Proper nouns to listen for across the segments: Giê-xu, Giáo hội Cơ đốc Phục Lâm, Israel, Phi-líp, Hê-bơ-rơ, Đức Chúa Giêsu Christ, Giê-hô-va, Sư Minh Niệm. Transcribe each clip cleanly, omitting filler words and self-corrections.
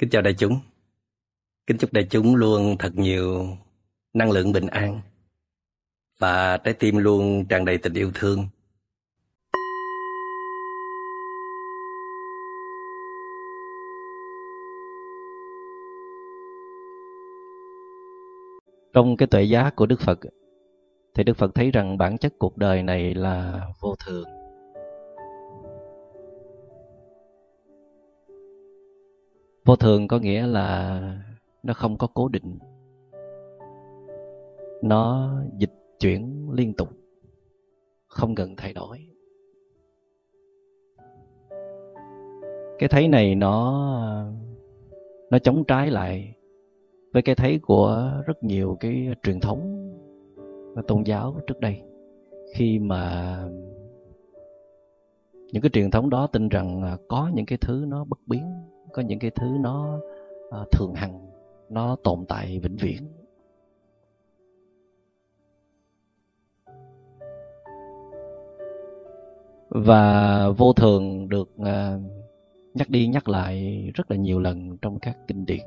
Kính chào đại chúng. Kính chúc đại chúng luôn thật nhiều năng lượng bình an và trái tim luôn tràn đầy tình yêu thương. Trong cái tuệ giác của Đức Phật thì Đức Phật thấy rằng bản chất cuộc đời này là vô thường. Vô thường có nghĩa là nó không có cố định, nó dịch chuyển liên tục, không ngừng thay đổi. Cái thấy này nó chống trái lại với cái thấy của rất nhiều cái truyền thống và tôn giáo trước đây, khi mà những cái truyền thống đó tin rằng có những cái thứ nó bất biến, có những cái thứ nó thường hằng, nó tồn tại vĩnh viễn. Và vô thường được nhắc đi nhắc lại rất là nhiều lần trong các kinh điển,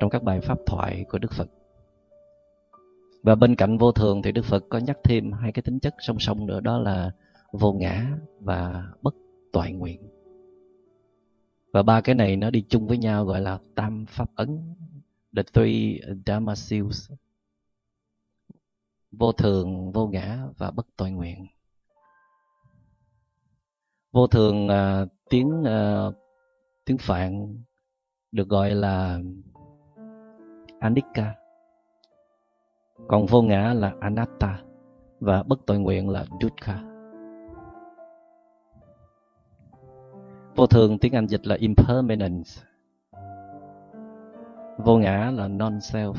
trong các bài pháp thoại của Đức Phật. Và bên cạnh vô thường thì Đức Phật có nhắc thêm hai cái tính chất song song nữa, đó là vô ngã và bất toại nguyện. Và ba cái này nó đi chung với nhau gọi là tam pháp ấn, the three Dharma seals. Vô thường, vô ngã và bất toại nguyện. Vô thường tiếng Phạn được gọi là Anicca. Còn vô ngã là Anatta và bất toại nguyện là Dukkha. Vô thường tiếng Anh dịch là impermanence. Vô ngã là non-self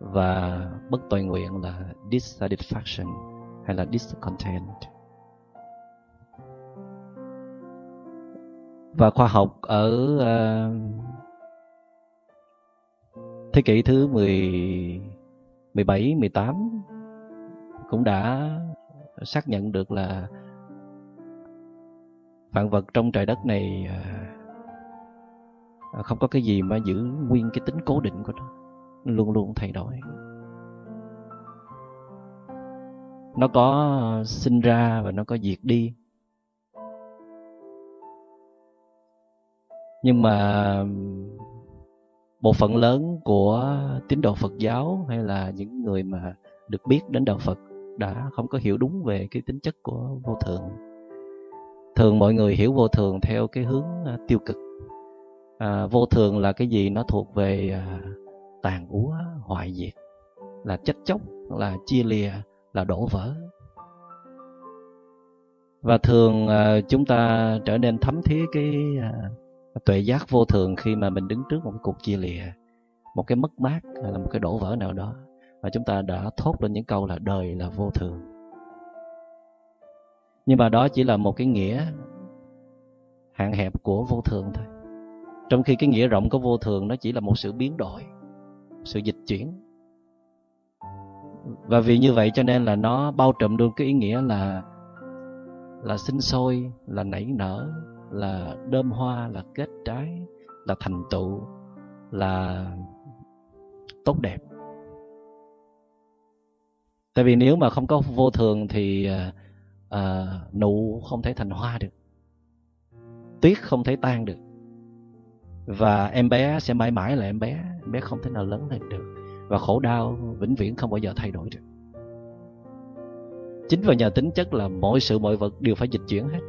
và bất toại nguyện là dissatisfaction hay là discontent. Và khoa học ở thế kỷ thứ 17, 18 cũng đã xác nhận được là vạn vật trong trời đất này không có cái gì mà giữ nguyên cái tính cố định của nó, luôn luôn thay đổi. Nó có sinh ra và nó có diệt đi. Nhưng mà bộ phận lớn của tín đồ Phật giáo hay là những người mà được biết đến đạo Phật đã không có hiểu đúng về cái tính chất của vô thường. Thường mọi người hiểu vô thường theo cái hướng tiêu cực. Vô thường là cái gì nó thuộc về tàn úa, hoại diệt, là chết chóc, là chia lìa, là đổ vỡ. Và thường chúng ta trở nên thấm thía cái tuệ giác vô thường khi mà mình đứng trước một cái cuộc chia lìa, một cái mất mát hay là một cái đổ vỡ nào đó. Và chúng ta đã thốt lên những câu là đời là vô thường. Nhưng mà đó chỉ là một cái nghĩa hạn hẹp của vô thường thôi. Trong khi cái nghĩa rộng của vô thường nó chỉ là một sự biến đổi, sự dịch chuyển. Và vì như vậy cho nên là nó bao trùm luôn cái ý nghĩa là sinh sôi, là nảy nở, là đơm hoa, là kết trái, là thành tựu, là tốt đẹp. Tại vì nếu mà không có vô thường thì nụ không thể thành hoa được, tuyết không thể tan được, và em bé sẽ mãi mãi là em bé không thể nào lớn lên được, và khổ đau vĩnh viễn không bao giờ thay đổi được. Chính vào nhờ tính chất là mọi sự mọi vật đều phải dịch chuyển hết,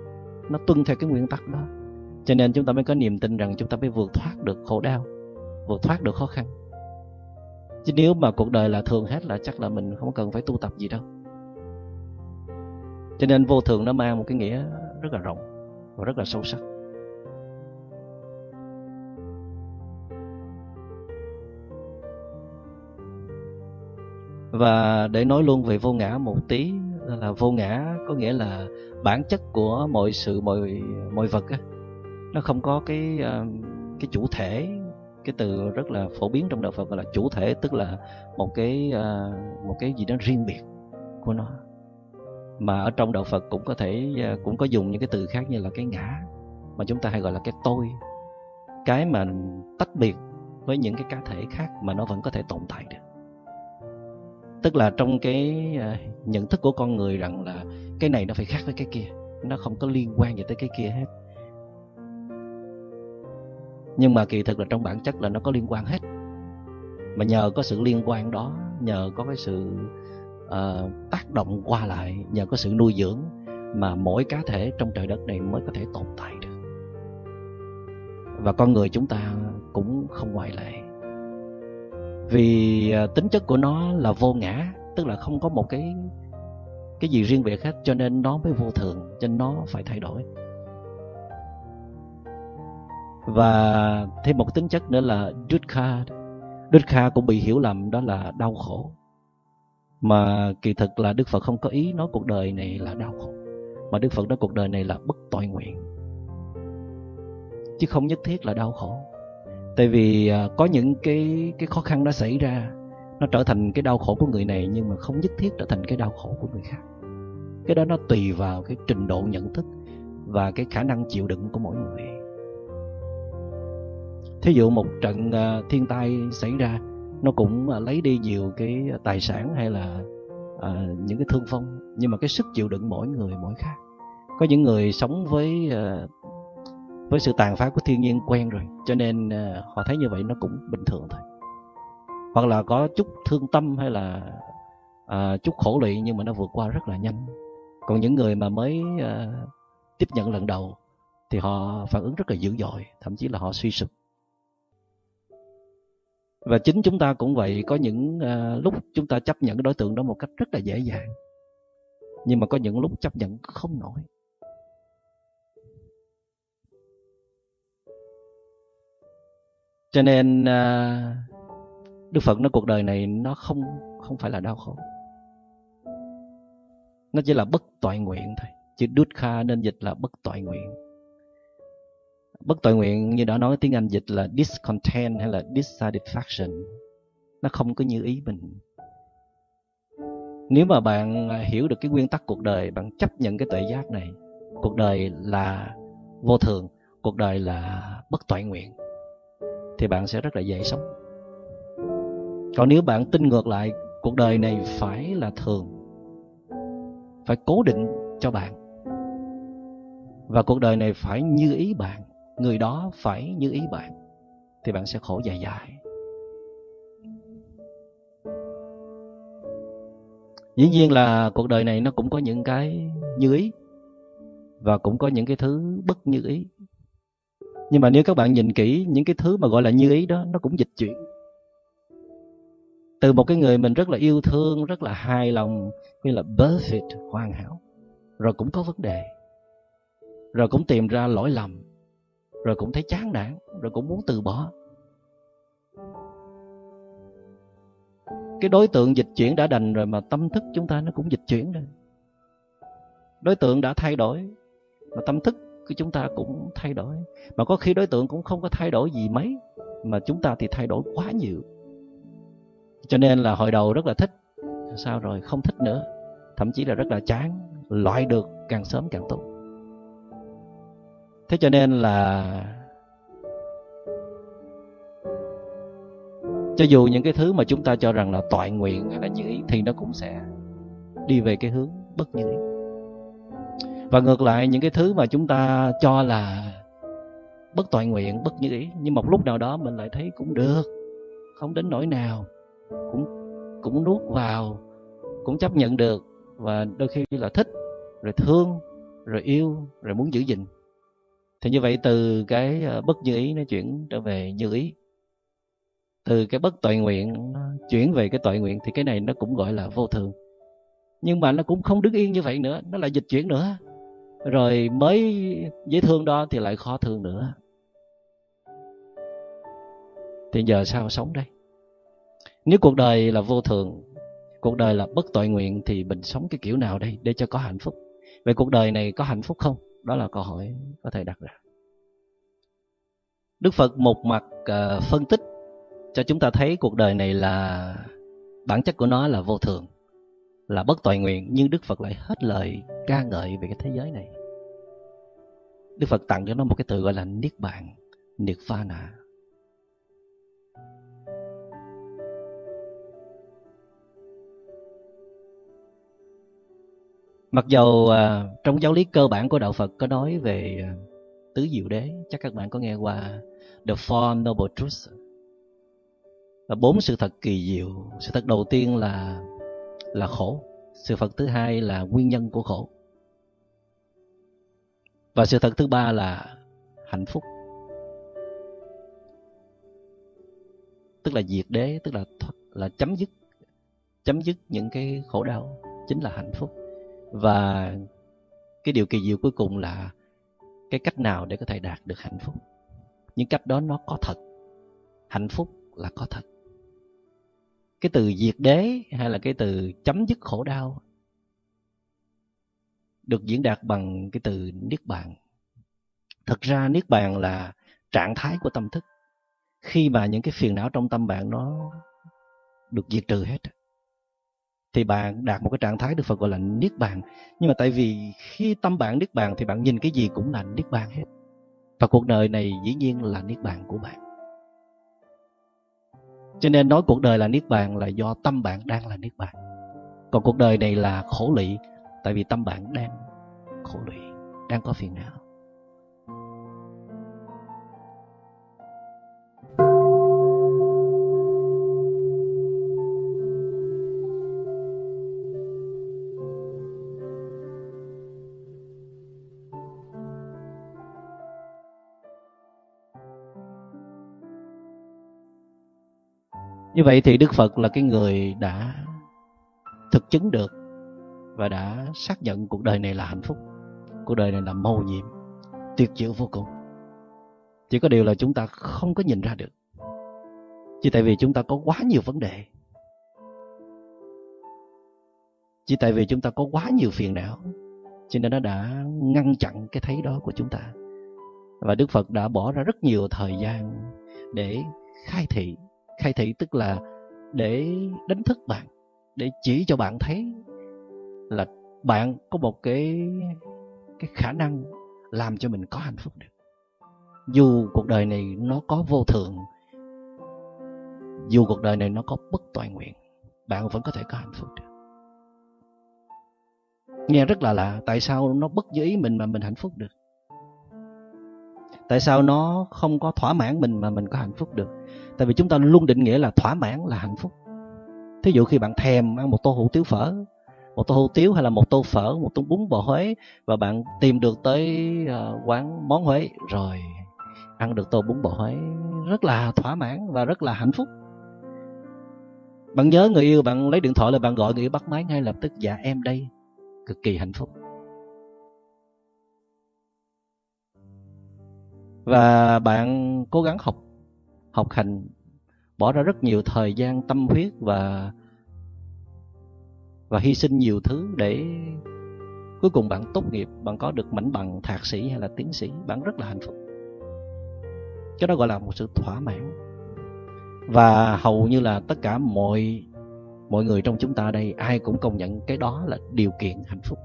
nó tuân theo cái nguyên tắc đó, cho nên chúng ta mới có niềm tin rằng chúng ta mới vượt thoát được khổ đau, vượt thoát được khó khăn. Chứ nếu mà cuộc đời là thường hết là chắc là mình không cần phải tu tập gì đâu. Cho nên vô thường nó mang một cái nghĩa rất là rộng và rất là sâu sắc. Và để nói luôn về vô ngã một tí, là vô ngã có nghĩa là bản chất của mọi sự mọi vật á, nó không có cái chủ thể. Cái từ rất là phổ biến trong đạo Phật gọi là chủ thể, tức là một cái gì đó riêng biệt của nó. Mà ở trong đạo Phật cũng có dùng những cái từ khác như là cái ngã, mà chúng ta hay gọi là cái tôi, cái mà tách biệt với những cái cá thể khác mà nó vẫn có thể tồn tại được. Tức là trong cái nhận thức của con người rằng là cái này nó phải khác với cái kia, nó không có liên quan gì tới cái kia hết. Nhưng mà kỳ thực là trong bản chất là nó có liên quan hết. Mà nhờ có sự liên quan đó, nhờ có cái sự tác động qua lại, nhờ có sự nuôi dưỡng mà mỗi cá thể trong trời đất này mới có thể tồn tại được. Và con người chúng ta cũng không ngoại lệ. Vì tính chất của nó là vô ngã, tức là không có một cái gì riêng biệt hết, cho nên nó mới vô thường, cho nên nó phải thay đổi. Và thêm một tính chất nữa là dukkha. Dukkha cũng bị hiểu lầm đó là đau khổ. Mà kỳ thực là Đức Phật không có ý nói cuộc đời này là đau khổ, mà Đức Phật nói cuộc đời này là bất toại nguyện, chứ không nhất thiết là đau khổ. Tại vì có những cái khó khăn nó xảy ra, nó trở thành cái đau khổ của người này, nhưng mà không nhất thiết trở thành cái đau khổ của người khác. Cái đó nó tùy vào cái trình độ nhận thức và cái khả năng chịu đựng của mỗi người. Thí dụ một trận thiên tai xảy ra, nó cũng lấy đi nhiều cái tài sản hay là những cái thương vong, nhưng mà cái sức chịu đựng mỗi người mỗi khác. Có những người sống với sự tàn phá của thiên nhiên quen rồi, cho nên họ thấy như vậy nó cũng bình thường thôi. Hoặc là có chút thương tâm hay là chút khổ lụy, nhưng mà nó vượt qua rất là nhanh. Còn những người mà mới tiếp nhận lần đầu thì họ phản ứng rất là dữ dội, thậm chí là họ suy sụp. Và chính chúng ta cũng vậy, có những lúc chúng ta chấp nhận cái đối tượng đó một cách rất là dễ dàng, nhưng mà có những lúc chấp nhận không nổi. Cho nên Đức Phật nói cuộc đời này nó không phải là đau khổ, nó chỉ là bất toại nguyện thôi. Chữ dukkha nên dịch là bất toại nguyện. Bất toại nguyện như đã nói, tiếng Anh dịch là discontent hay là dissatisfaction. Nó không có như ý mình. Nếu mà bạn hiểu được cái nguyên tắc cuộc đời, bạn chấp nhận cái tuệ giác này, cuộc đời là vô thường, cuộc đời là bất toại nguyện, thì bạn sẽ rất là dễ sống. Còn nếu bạn tin ngược lại, cuộc đời này phải là thường, phải cố định cho bạn, và cuộc đời này phải như ý bạn, người đó phải như ý bạn, thì bạn sẽ khổ dài dài. Dĩ nhiên là cuộc đời này nó cũng có những cái như ý và cũng có những cái thứ bất như ý. Nhưng mà nếu các bạn nhìn kỹ, những cái thứ mà gọi là như ý đó, nó cũng dịch chuyển. Từ một cái người mình rất là yêu thương, rất là hài lòng, như là perfect, hoàn hảo, rồi cũng có vấn đề, rồi cũng tìm ra lỗi lầm, rồi cũng thấy chán nản, rồi cũng muốn từ bỏ. Cái đối tượng dịch chuyển đã đành rồi, mà tâm thức chúng ta nó cũng dịch chuyển rồi. Đối tượng đã thay đổi, mà tâm thức của chúng ta cũng thay đổi. Mà có khi đối tượng cũng không có thay đổi gì mấy, mà chúng ta thì thay đổi quá nhiều. Cho nên là hồi đầu rất là thích, sau rồi không thích nữa, thậm chí là rất là chán. Loại được càng sớm càng tốt. Thế cho nên là cho dù những cái thứ mà chúng ta cho rằng là toại nguyện hay là như ý, thì nó cũng sẽ đi về cái hướng bất như ý. Và ngược lại, những cái thứ mà chúng ta cho là bất toại nguyện, bất như ý, nhưng một lúc nào đó mình lại thấy cũng được, không đến nỗi nào, cũng nuốt vào, cũng chấp nhận được. Và đôi khi là thích, rồi thương, rồi yêu, rồi muốn giữ gìn. Thì như vậy từ cái bất như ý nó chuyển trở về như ý, từ cái bất toại nguyện nó chuyển về cái toại nguyện, thì cái này nó cũng gọi là vô thường. Nhưng mà nó cũng không đứng yên như vậy nữa, nó lại dịch chuyển nữa. Rồi mới dễ thương đó thì lại khó thương nữa. Thì giờ sao sống đây? Nếu cuộc đời là vô thường, cuộc đời là bất toại nguyện, thì mình sống cái kiểu nào đây để cho có hạnh phúc? Vậy cuộc đời này có hạnh phúc không? Đó là câu hỏi có thể đặt ra. Đức Phật một mặt phân tích cho chúng ta thấy cuộc đời này là bản chất của nó là vô thường, là bất toại nguyện, nhưng Đức Phật lại hết lời ca ngợi về cái thế giới này. Đức Phật tặng cho nó một cái từ gọi là niết bàn. Nirvana. Mặc dầu trong giáo lý cơ bản của Đạo Phật có nói về tứ diệu đế, chắc các bạn có nghe qua The Four Noble Truths, và 4 sự thật kỳ diệu. Sự thật đầu tiên là khổ, sự thật thứ hai là nguyên nhân của khổ, và sự thật thứ ba là hạnh phúc, tức là diệt đế, tức là chấm dứt những cái khổ đau, chính là hạnh phúc. Và cái điều kỳ diệu cuối cùng là cái cách nào để có thể đạt được hạnh phúc. Những cách đó nó có thật, hạnh phúc là có thật. Cái từ diệt đế hay là cái từ chấm dứt khổ đau được diễn đạt bằng cái từ niết bàn. Thật ra niết bàn là trạng thái của tâm thức, khi mà những cái phiền não trong tâm bạn nó được diệt trừ hết thì bạn đạt một cái trạng thái được Phật gọi là niết bàn. Nhưng mà tại vì khi tâm bạn niết bàn thì bạn nhìn cái gì cũng là niết bàn hết, và cuộc đời này dĩ nhiên là niết bàn của bạn. Cho nên nói cuộc đời là niết bàn là do tâm bạn đang là niết bàn, còn cuộc đời này là khổ lụy, tại vì tâm bạn đang khổ lụy, đang có phiền não. Như vậy thì Đức Phật là cái người đã thực chứng được và đã xác nhận cuộc đời này là hạnh phúc, cuộc đời này là mầu nhiệm, tuyệt diệu vô cùng. Chỉ có điều là chúng ta không có nhìn ra được, chỉ tại vì chúng ta có quá nhiều vấn đề, chỉ tại vì chúng ta có quá nhiều phiền não, cho nên nó đã ngăn chặn cái thấy đó của chúng ta. Và Đức Phật đã bỏ ra rất nhiều thời gian để khai thị. Khai thị tức là để đánh thức bạn, để chỉ cho bạn thấy là bạn có một cái khả năng làm cho mình có hạnh phúc được. Dù cuộc đời này nó có vô thường, dù cuộc đời này nó có bất toàn nguyện, bạn vẫn có thể có hạnh phúc được. Nghe rất là lạ, tại sao nó bất như ý mình mà mình hạnh phúc được? Tại sao nó không có thỏa mãn mình mà mình có hạnh phúc được? Tại vì chúng ta luôn định nghĩa là thỏa mãn là hạnh phúc. Thí dụ khi bạn thèm ăn một tô hủ tiếu phở, một tô hủ tiếu hay là một tô phở, một tô bún bò Huế, và bạn tìm được tới quán món Huế rồi ăn được tô bún bò Huế, rất là thỏa mãn và rất là hạnh phúc. Bạn nhớ người yêu, bạn lấy điện thoại là bạn gọi người yêu bắt máy ngay lập tức, dạ em đây, cực kỳ hạnh phúc. Và bạn cố gắng học hành, bỏ ra rất nhiều thời gian, tâm huyết và hy sinh nhiều thứ để cuối cùng bạn tốt nghiệp, bạn có được mảnh bằng thạc sĩ hay là tiến sĩ, bạn rất là hạnh phúc. Cái đó gọi là một sự thỏa mãn. Và hầu như là tất cả mọi người trong chúng ta đây ai cũng công nhận cái đó là điều kiện hạnh phúc,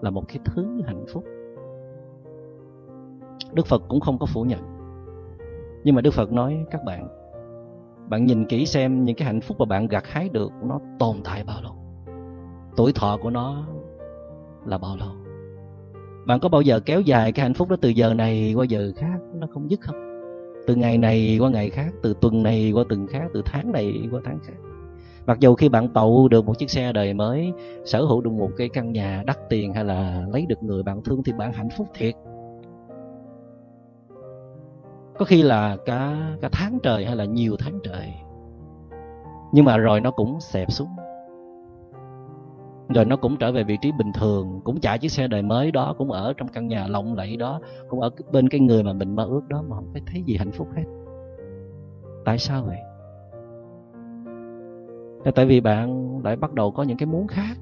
là một cái thứ hạnh phúc. Đức Phật cũng không có phủ nhận. Nhưng mà Đức Phật nói các bạn, bạn nhìn kỹ xem những cái hạnh phúc mà bạn gặt hái được nó tồn tại bao lâu, tuổi thọ của nó là bao lâu. Bạn có bao giờ kéo dài cái hạnh phúc đó từ giờ này qua giờ khác, nó không dứt không? Từ ngày này qua ngày khác, từ tuần này qua tuần khác, từ tháng này qua tháng khác. Mặc dù khi bạn tậu được một chiếc xe đời mới, sở hữu được một cái căn nhà đắt tiền hay là lấy được người bạn thương thì bạn hạnh phúc thiệt. Có khi là cả tháng trời hay là nhiều tháng trời. Nhưng mà rồi nó cũng xẹp xuống, rồi nó cũng trở về vị trí bình thường, cũng chạy chiếc xe đời mới đó, cũng ở trong căn nhà lộng lẫy đó, cũng ở bên cái người mà mình mơ ước đó, mà không phải thấy gì hạnh phúc hết. Tại sao vậy? Tại vì bạn lại bắt đầu có những cái muốn khác.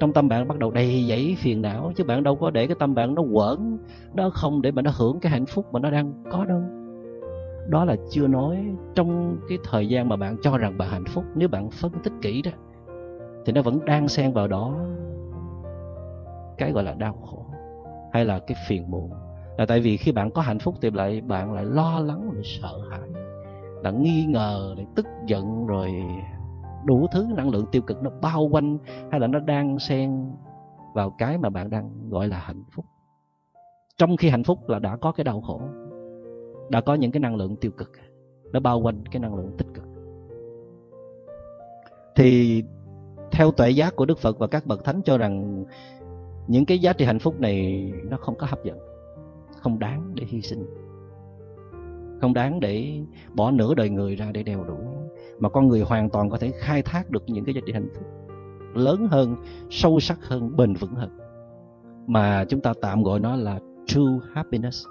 Trong tâm bạn bắt đầu đầy dẫy phiền não, chứ bạn đâu có để cái tâm bạn nó quẩn, nó không để mà nó hưởng cái hạnh phúc mà nó đang có đâu. Đó là chưa nói trong cái thời gian mà bạn cho rằng bạn hạnh phúc, nếu bạn phân tích kỹ đó thì nó vẫn đang xen vào đó cái gọi là đau khổ hay là cái phiền muộn Là tại vì khi bạn có hạnh phúc thì bạn lại lo lắng, lại sợ hãi, lại nghi ngờ, lại tức giận, rồi đủ thứ năng lượng tiêu cực nó bao quanh, hay là nó đang xen vào cái mà bạn đang gọi là hạnh phúc. Trong khi hạnh phúc là đã có cái đau khổ, đã có những cái năng lượng tiêu cực nó bao quanh cái năng lượng tích cực. Thì theo tuệ giác của Đức Phật và các bậc thánh cho rằng những cái giá trị hạnh phúc này nó không có hấp dẫn, không đáng để hy sinh, không đáng để bỏ nửa đời người ra để đeo đuổi, mà con người hoàn toàn có thể khai thác được những cái giá trị hạnh phúc lớn hơn, sâu sắc hơn, bền vững hơn, mà chúng ta tạm gọi nó là true happiness.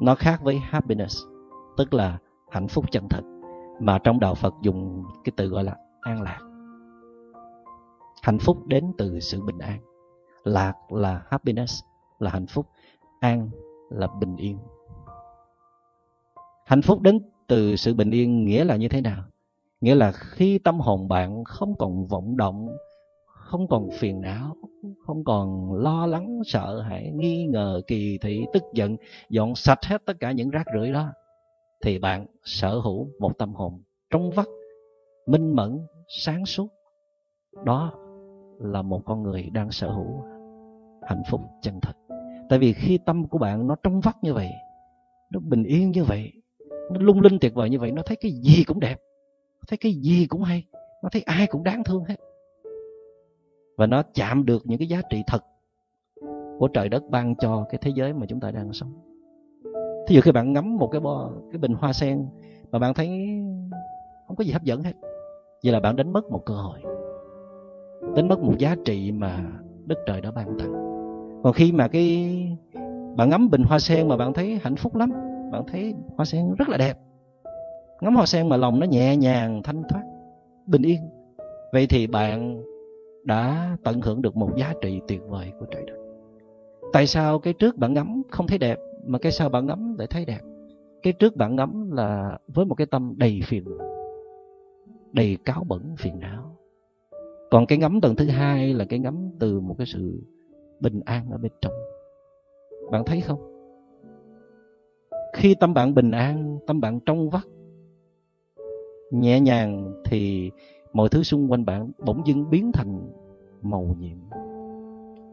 Nó khác với happiness, tức là hạnh phúc chân thật, mà trong đạo Phật dùng cái từ gọi là an lạc. Hạnh phúc đến từ sự bình an. Lạc là happiness, là hạnh phúc. An là bình yên. Hạnh phúc đến từ sự bình yên nghĩa là như thế nào? Nghĩa là khi tâm hồn bạn không còn vọng động, không còn phiền não, không còn lo lắng, sợ hãi, nghi ngờ, kỳ thị, tức giận, dọn sạch hết tất cả những rác rưởi đó, thì bạn sở hữu một tâm hồn trong vắt, minh mẫn, sáng suốt. Đó là một con người đang sở hữu hạnh phúc chân thật. Tại vì khi tâm của bạn nó trong vắt như vậy, nó bình yên như vậy, nó lung linh tuyệt vời như vậy, nó thấy cái gì cũng đẹp, nó thấy cái gì cũng hay, nó thấy ai cũng đáng thương hết. Và nó chạm được những cái giá trị thật của trời đất ban cho cái thế giới mà chúng ta đang sống. Thí dụ khi bạn ngắm một cái bình hoa sen mà bạn thấy không có gì hấp dẫn hết, vậy là bạn đánh mất một cơ hội, đánh mất một giá trị mà đất trời đã ban tặng. Còn khi mà bạn ngắm bình hoa sen mà bạn thấy hạnh phúc lắm, bạn thấy hoa sen rất là đẹp, ngắm hoa sen mà lòng nó nhẹ nhàng, thanh thoát, bình yên, vậy thì bạn đã tận hưởng được một giá trị tuyệt vời của trời đất. Tại sao cái trước bạn ngắm không thấy đẹp, mà cái sau bạn ngắm lại thấy đẹp? Cái trước bạn ngắm là với một cái tâm đầy phiền, đầy cáu bẩn, phiền não. Còn cái ngắm tầng thứ hai là cái ngắm từ một cái sự bình an ở bên trong. Bạn thấy không? Khi tâm bạn bình an, tâm bạn trong vắt, nhẹ nhàng, thì mọi thứ xung quanh bạn bỗng dưng biến thành màu nhiệm.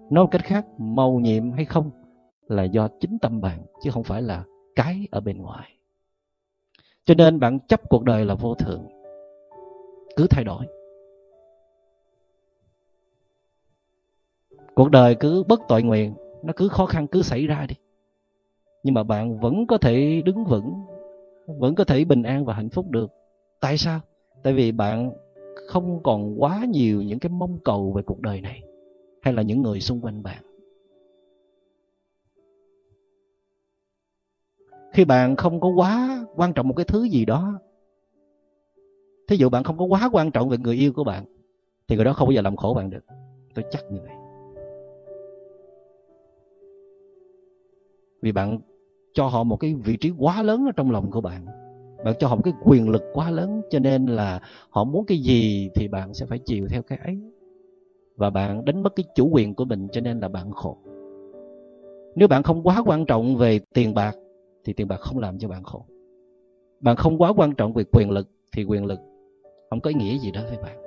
Nói một cách khác, màu nhiệm hay không là do chính tâm bạn, chứ không phải là cái ở bên ngoài. Cho nên bạn chấp cuộc đời là vô thường, cứ thay đổi. Cuộc đời cứ bất tội nguyện, nó cứ khó khăn cứ xảy ra đi. Nhưng mà bạn vẫn có thể đứng vững, vẫn có thể bình an và hạnh phúc được. Tại sao? Tại vì bạn không còn quá nhiều những cái mong cầu về cuộc đời này, hay là những người xung quanh bạn. Khi bạn không có quá quan trọng một cái thứ gì đó, thí dụ bạn không có quá quan trọng về người yêu của bạn, thì người đó không bao giờ làm khổ bạn được. Tôi chắc như vậy. Vì bạn cho họ một cái vị trí quá lớn ở trong lòng của bạn, bạn cho họ một cái quyền lực quá lớn, cho nên là họ muốn cái gì thì bạn sẽ phải chiều theo cái ấy. Và bạn đánh mất cái chủ quyền của mình, cho nên là bạn khổ. Nếu bạn không quá quan trọng về tiền bạc, thì tiền bạc không làm cho bạn khổ. Bạn không quá quan trọng về quyền lực, thì quyền lực không có ý nghĩa gì đó với bạn.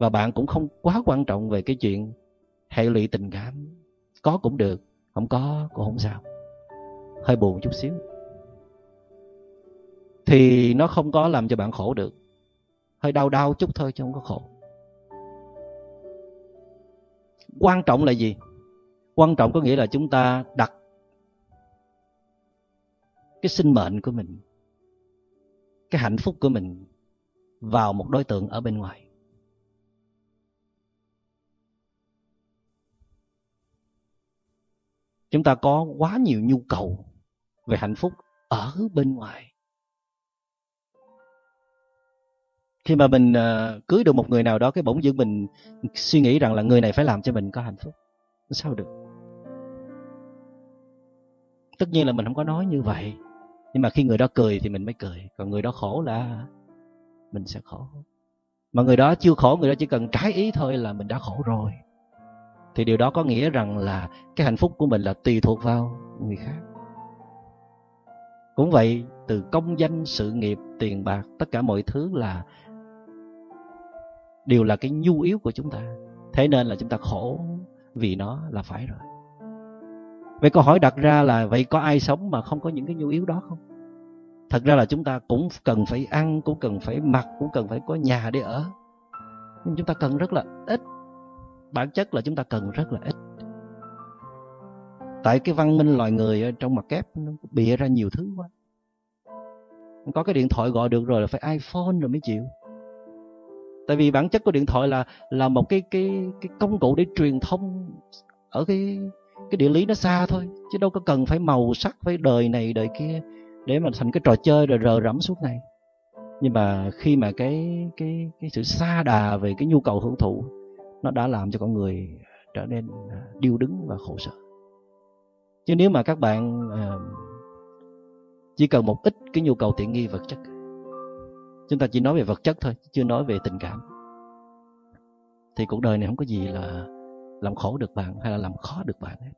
Và bạn cũng không quá quan trọng về cái chuyện hệ lụy tình cảm. Có cũng được, không có cũng không sao. Hơi buồn chút xíu thì nó không có làm cho bạn khổ được. Hơi đau đau chút thôi chứ không có khổ. Quan trọng là gì? Quan trọng có nghĩa là chúng ta đặt cái sinh mệnh của mình, cái hạnh phúc của mình vào một đối tượng ở bên ngoài. Chúng ta có quá nhiều nhu cầu về hạnh phúc ở bên ngoài. Khi mà mình cưới được một người nào đó, cái bỗng dưng mình suy nghĩ rằng là người này phải làm cho mình có hạnh phúc. Sao được? Tất nhiên là mình không có nói như vậy. Nhưng mà khi người đó cười thì mình mới cười. Còn người đó khổ là mình sẽ khổ. Mà người đó chưa khổ, người đó chỉ cần trái ý thôi là mình đã khổ rồi. thì điều đó có nghĩa rằng là cái hạnh phúc của mình là tùy thuộc vào người khác. Cũng vậy, từ công danh, sự nghiệp, tiền bạc, tất cả mọi thứ là đều là cái nhu yếu của chúng ta. Thế nên là chúng ta khổ vì nó là phải rồi. Vậy câu hỏi đặt ra là vậy có ai sống mà không có những cái nhu yếu đó không? Thật ra là chúng ta cũng cần phải ăn, cũng cần phải mặc, cũng cần phải có nhà để ở. Nhưng chúng ta cần rất là ít. Bản chất là chúng ta cần rất là ít. Tại cái văn minh loài người trong mặt kép nó bịa ra nhiều thứ quá. Có cái điện thoại gọi được rồi là phải iPhone rồi mới chịu. Tại vì bản chất của điện thoại là một cái công cụ để truyền thông ở cái địa lý nó xa thôi, chứ đâu có cần phải màu sắc, phải đời này đời kia để mà thành cái trò chơi rồi rờ rẫm suốt ngày. Nhưng mà khi mà cái sự xa đà về cái nhu cầu hưởng thụ, nó đã làm cho con người trở nên điêu đứng và khổ sở. Chứ nếu mà các bạn chỉ cần một ít cái nhu cầu tiện nghi vật chất, chúng ta chỉ nói về vật chất thôi, chưa nói về tình cảm, thì cuộc đời này không có gì là làm khổ được bạn hay là làm khó được bạn hết.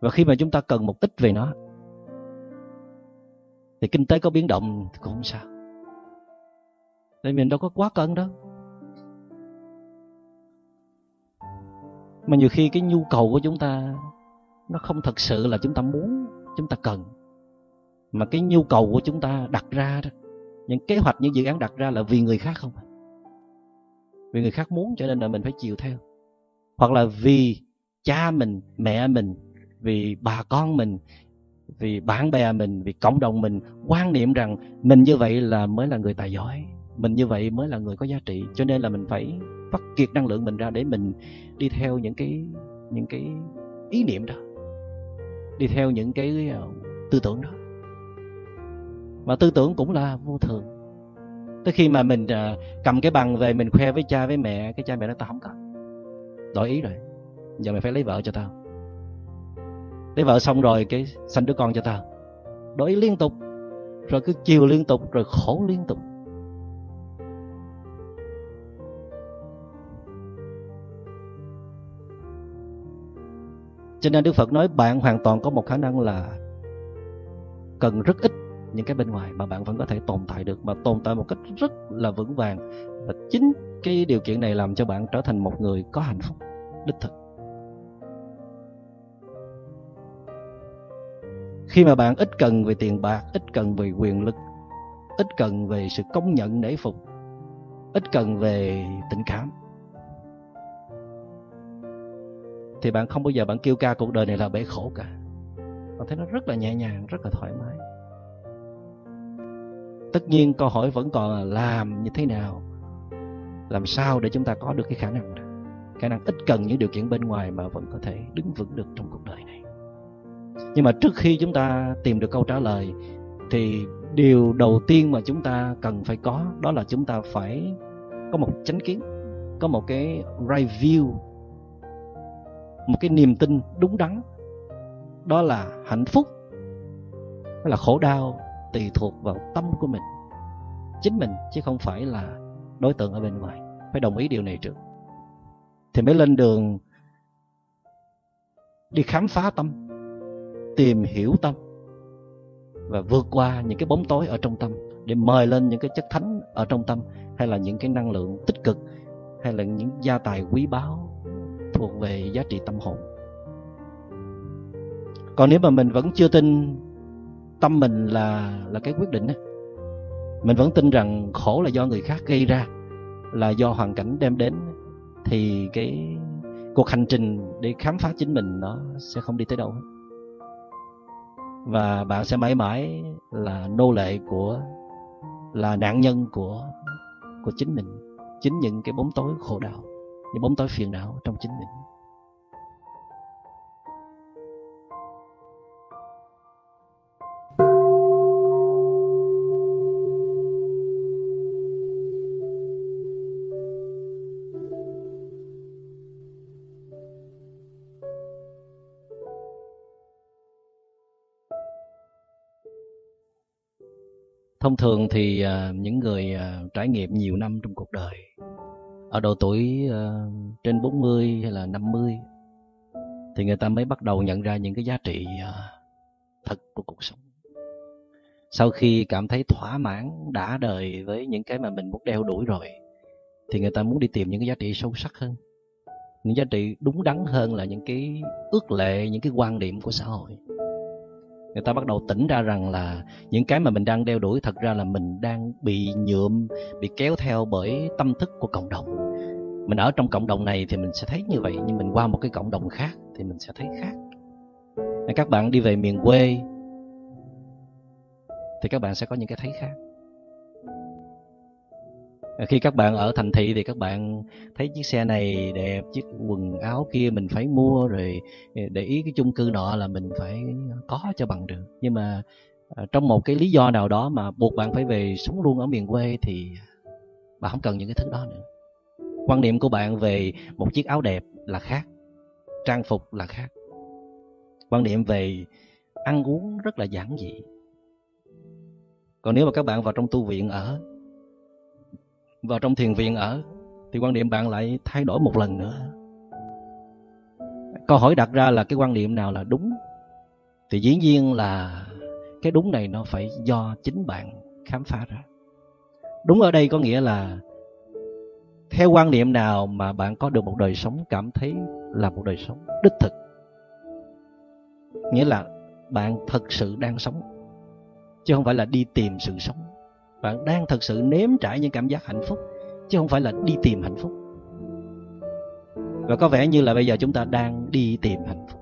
Và khi mà chúng ta cần một ít về nó thì kinh tế có biến động cũng không sao, tại mình đâu có quá cân đâu. Mà nhiều khi cái nhu cầu của chúng ta nó không thật sự là chúng ta muốn, chúng ta cần, mà cái nhu cầu của chúng ta đặt ra đó, những kế hoạch, những dự án đặt ra là vì người khác không? Vì người khác muốn cho nên là mình phải chiều theo. Hoặc là vì cha mình, mẹ mình, vì bà con mình, vì bạn bè mình, vì cộng đồng mình quan niệm rằng mình như vậy là mới là người tài giỏi, mình như vậy mới là người có giá trị, cho nên là mình phải phát kiệt năng lượng mình ra để mình đi theo những cái ý niệm đó, đi theo những cái tư tưởng đó. Mà tư tưởng cũng là vô thường. Tới khi mà mình cầm cái bằng về mình khoe với cha với mẹ, cái cha mẹ nói tao không cần, đổi ý rồi, giờ mày phải lấy vợ cho tao, lấy vợ xong rồi cái sanh đứa con cho tao, đổi ý liên tục, rồi cứ chiều liên tục, rồi khổ liên tục. Cho nên Đức Phật nói bạn hoàn toàn có một khả năng là cần rất ít những cái bên ngoài mà bạn vẫn có thể tồn tại được, mà tồn tại một cách rất là vững vàng. Và chính cái điều kiện này làm cho bạn trở thành một người có hạnh phúc đích thực. Khi mà bạn ít cần về tiền bạc, ít cần về quyền lực, ít cần về sự công nhận nể phục, ít cần về tình cảm, thì bạn không bao giờ bạn kêu ca cuộc đời này là bể khổ cả. Bạn thấy nó rất là nhẹ nhàng, rất là thoải mái. Tất nhiên câu hỏi vẫn còn là làm như thế nào, làm sao để chúng ta có được cái khả năng đó, khả năng ít cần những điều kiện bên ngoài mà vẫn có thể đứng vững được trong cuộc đời này. Nhưng mà trước khi chúng ta tìm được câu trả lời thì điều đầu tiên mà chúng ta cần phải có, đó là chúng ta phải có một chánh kiến, có một cái right view, một cái niềm tin đúng đắn, đó là hạnh phúc hay là khổ đau tùy thuộc vào tâm của mình, chính mình, chứ không phải là đối tượng ở bên ngoài. Phải đồng ý điều này trước thì mới lên đường đi khám phá tâm, tìm hiểu tâm và vượt qua những cái bóng tối ở trong tâm để mời lên những cái chất thánh ở trong tâm, hay là những cái năng lượng tích cực, hay là những gia tài quý báu thuộc về giá trị tâm hồn. Còn nếu mà mình vẫn chưa tin tâm mình là cái quyết định á, mình vẫn tin rằng khổ là do người khác gây ra, là do hoàn cảnh đem đến, thì cái cuộc hành trình để khám phá chính mình nó sẽ không đi tới đâu. Và bạn sẽ mãi mãi là nô lệ của, là nạn nhân của chính mình, chính những cái bóng tối khổ đau, những bóng tối phiền não trong chính mình. Thông thường thì những người trải nghiệm nhiều năm trong cuộc đời, ở độ tuổi trên 40 hay là 50 thì người ta mới bắt đầu nhận ra những cái giá trị thật của cuộc sống. Sau khi cảm thấy thỏa mãn đã đời với những cái mà mình muốn đeo đuổi rồi thì người ta muốn đi tìm những cái giá trị sâu sắc hơn, những giá trị đúng đắn hơn là những cái ước lệ, những cái quan điểm của xã hội. Người ta bắt đầu tỉnh ra rằng là những cái mà mình đang đeo đuổi thật ra là mình đang bị nhuộm, bị kéo theo bởi tâm thức của cộng đồng. Mình ở trong cộng đồng này thì mình sẽ thấy như vậy, nhưng mình qua một cái cộng đồng khác thì mình sẽ thấy khác. Các bạn đi về miền quê thì các bạn sẽ có những cái thấy khác. Khi các bạn ở thành thị thì các bạn thấy chiếc xe này đẹp, chiếc quần áo kia mình phải mua, rồi để ý cái chung cư nọ là mình phải có cho bằng được. Nhưng mà trong một cái lý do nào đó mà buộc bạn phải về sống luôn ở miền quê thì bạn không cần những cái thứ đó nữa. Quan niệm của bạn về một chiếc áo đẹp là khác, trang phục là khác. Quan niệm về ăn uống rất là giản dị. Còn nếu mà các bạn vào trong tu viện ở, vào trong thiền viện ở thì quan niệm bạn lại thay đổi một lần nữa. Câu hỏi đặt ra là cái quan niệm nào là đúng? Thì dĩ nhiên là cái đúng này nó phải do chính bạn khám phá ra. Đúng ở đây có nghĩa là theo quan niệm nào mà bạn có được một đời sống cảm thấy là một đời sống đích thực, nghĩa là bạn thật sự đang sống chứ không phải là đi tìm sự sống. Bạn đang thật sự nếm trải những cảm giác hạnh phúc chứ không phải là đi tìm hạnh phúc. Và có vẻ như là bây giờ chúng ta đang đi tìm hạnh phúc,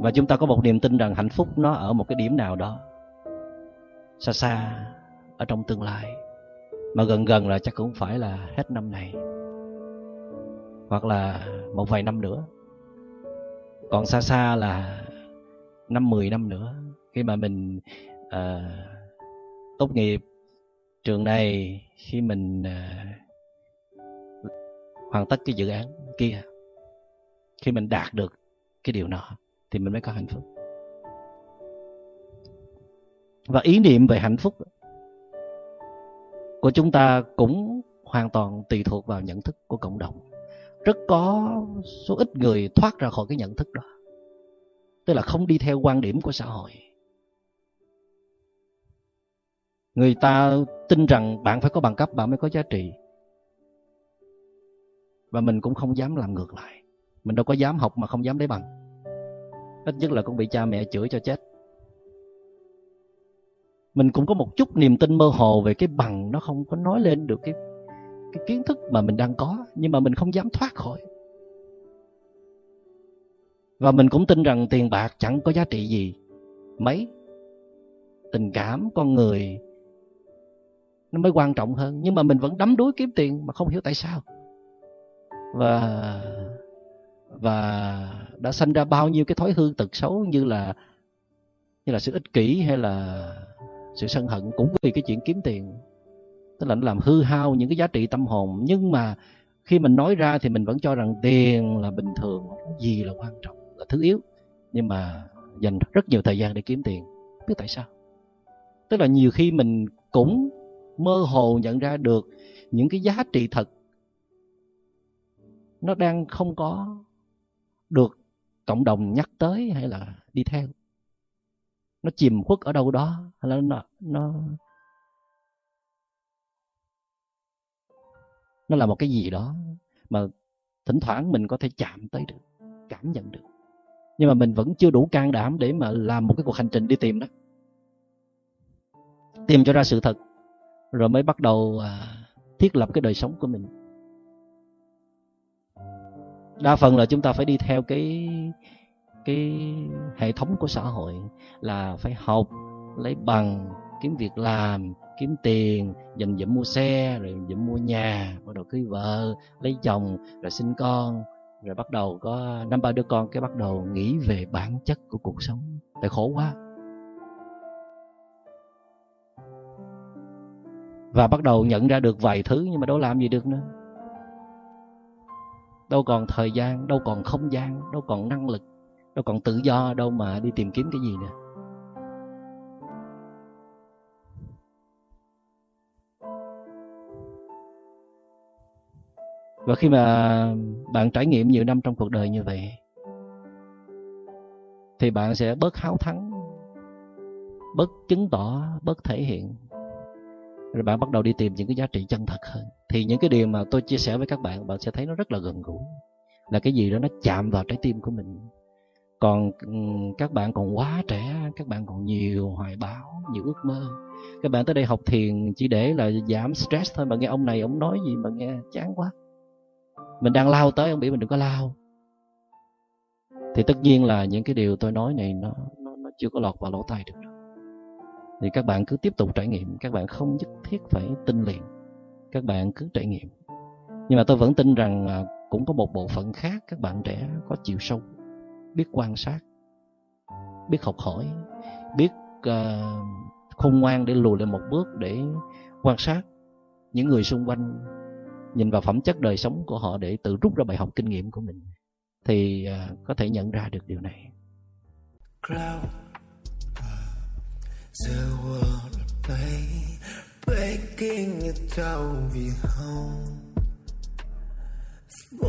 và chúng ta có một niềm tin rằng hạnh phúc nó ở một cái điểm nào đó xa xa ở trong tương lai, mà gần gần là chắc cũng phải là hết năm này hoặc là một vài năm nữa, còn xa xa là 5-10 năm nữa, khi mà mình tốt nghiệp trường này, khi mình hoàn tất cái dự án kia, khi mình đạt được cái điều nọ thì mình mới có hạnh phúc. Và ý niệm về hạnh phúc của chúng ta cũng hoàn toàn tùy thuộc vào nhận thức của cộng đồng. Rất có số ít người thoát ra khỏi cái nhận thức đó, tức là không đi theo quan điểm của xã hội. Người ta tin rằng bạn phải có bằng cấp bạn mới có giá trị. Và mình cũng không dám làm ngược lại. Mình đâu có dám học mà không dám lấy bằng. Ít nhất là cũng bị cha mẹ chửi cho chết. Mình cũng có một chút niềm tin mơ hồ về cái bằng, nó không có nói lên được cái kiến thức mà mình đang có. Nhưng mà mình không dám thoát khỏi. Và mình cũng tin rằng tiền bạc chẳng có giá trị gì mấy. Tình cảm, con người nó mới quan trọng hơn. Nhưng mà mình vẫn đắm đuối kiếm tiền mà không hiểu tại sao. Và đã sanh ra bao nhiêu cái thói hư tật xấu, như là sự ích kỷ hay là sự sân hận, cũng vì cái chuyện kiếm tiền. Tức là nó làm hư hao những cái giá trị tâm hồn. Nhưng mà khi mình nói ra thì mình vẫn cho rằng tiền là bình thường, gì là quan trọng, là thứ yếu. Nhưng mà dành rất nhiều thời gian để kiếm tiền, không biết tại sao. Tức là nhiều khi mình cũng mơ hồ nhận ra được những cái giá trị thật nó đang không có được cộng đồng nhắc tới hay là đi theo. Nó chìm khuất ở đâu đó, hay là nó là một cái gì đó mà thỉnh thoảng mình có thể chạm tới được, cảm nhận được. Nhưng mà mình vẫn chưa đủ can đảm để mà làm một cái cuộc hành trình đi tìm đó. Tìm cho ra sự thật rồi mới bắt đầu thiết lập cái đời sống của mình. Đa phần là chúng ta phải đi theo cái hệ thống của xã hội, là phải học, lấy bằng, kiếm việc làm, kiếm tiền, dành dụm mua xe, rồi dụm mua nhà, bắt đầu cưới vợ, lấy chồng, rồi sinh con, rồi bắt đầu có 5-3 đứa con, cái bắt đầu nghĩ về bản chất của cuộc sống. Tại khổ quá. Và bắt đầu nhận ra được vài thứ, nhưng mà đâu làm gì được nữa. Đâu còn thời gian, đâu còn không gian, đâu còn năng lực, đâu còn tự do, đâu mà đi tìm kiếm cái gì nữa. Và khi mà bạn trải nghiệm nhiều năm trong cuộc đời như vậy thì bạn sẽ bớt háo thắng, bớt chứng tỏ, bớt thể hiện. Rồi bạn bắt đầu đi tìm những cái giá trị chân thật hơn. Thì những cái điều mà tôi chia sẻ với các bạn, bạn sẽ thấy nó rất là gần gũi, là cái gì đó nó chạm vào trái tim của mình. Còn các bạn còn quá trẻ, các bạn còn nhiều hoài bão, nhiều ước mơ. Các bạn tới đây học thiền chỉ để là giảm stress thôi. Bạn nghe ông này, ông nói gì mà nghe chán quá, mình đang lao tới, ông bị mình đừng có lao. Thì tất nhiên là những cái điều tôi nói này nó chưa có lọt vào lỗ tai được đâu. Thì các bạn cứ tiếp tục trải nghiệm, các bạn không nhất thiết phải tin liền, các bạn cứ trải nghiệm. Nhưng mà tôi vẫn tin rằng cũng có một bộ phận khác các bạn trẻ có chiều sâu, biết quan sát, biết học hỏi, biết khôn ngoan để lùi lại một bước để quan sát những người xung quanh, nhìn vào phẩm chất đời sống của họ để tự rút ra bài học kinh nghiệm của mình, thì có thể nhận ra được điều này.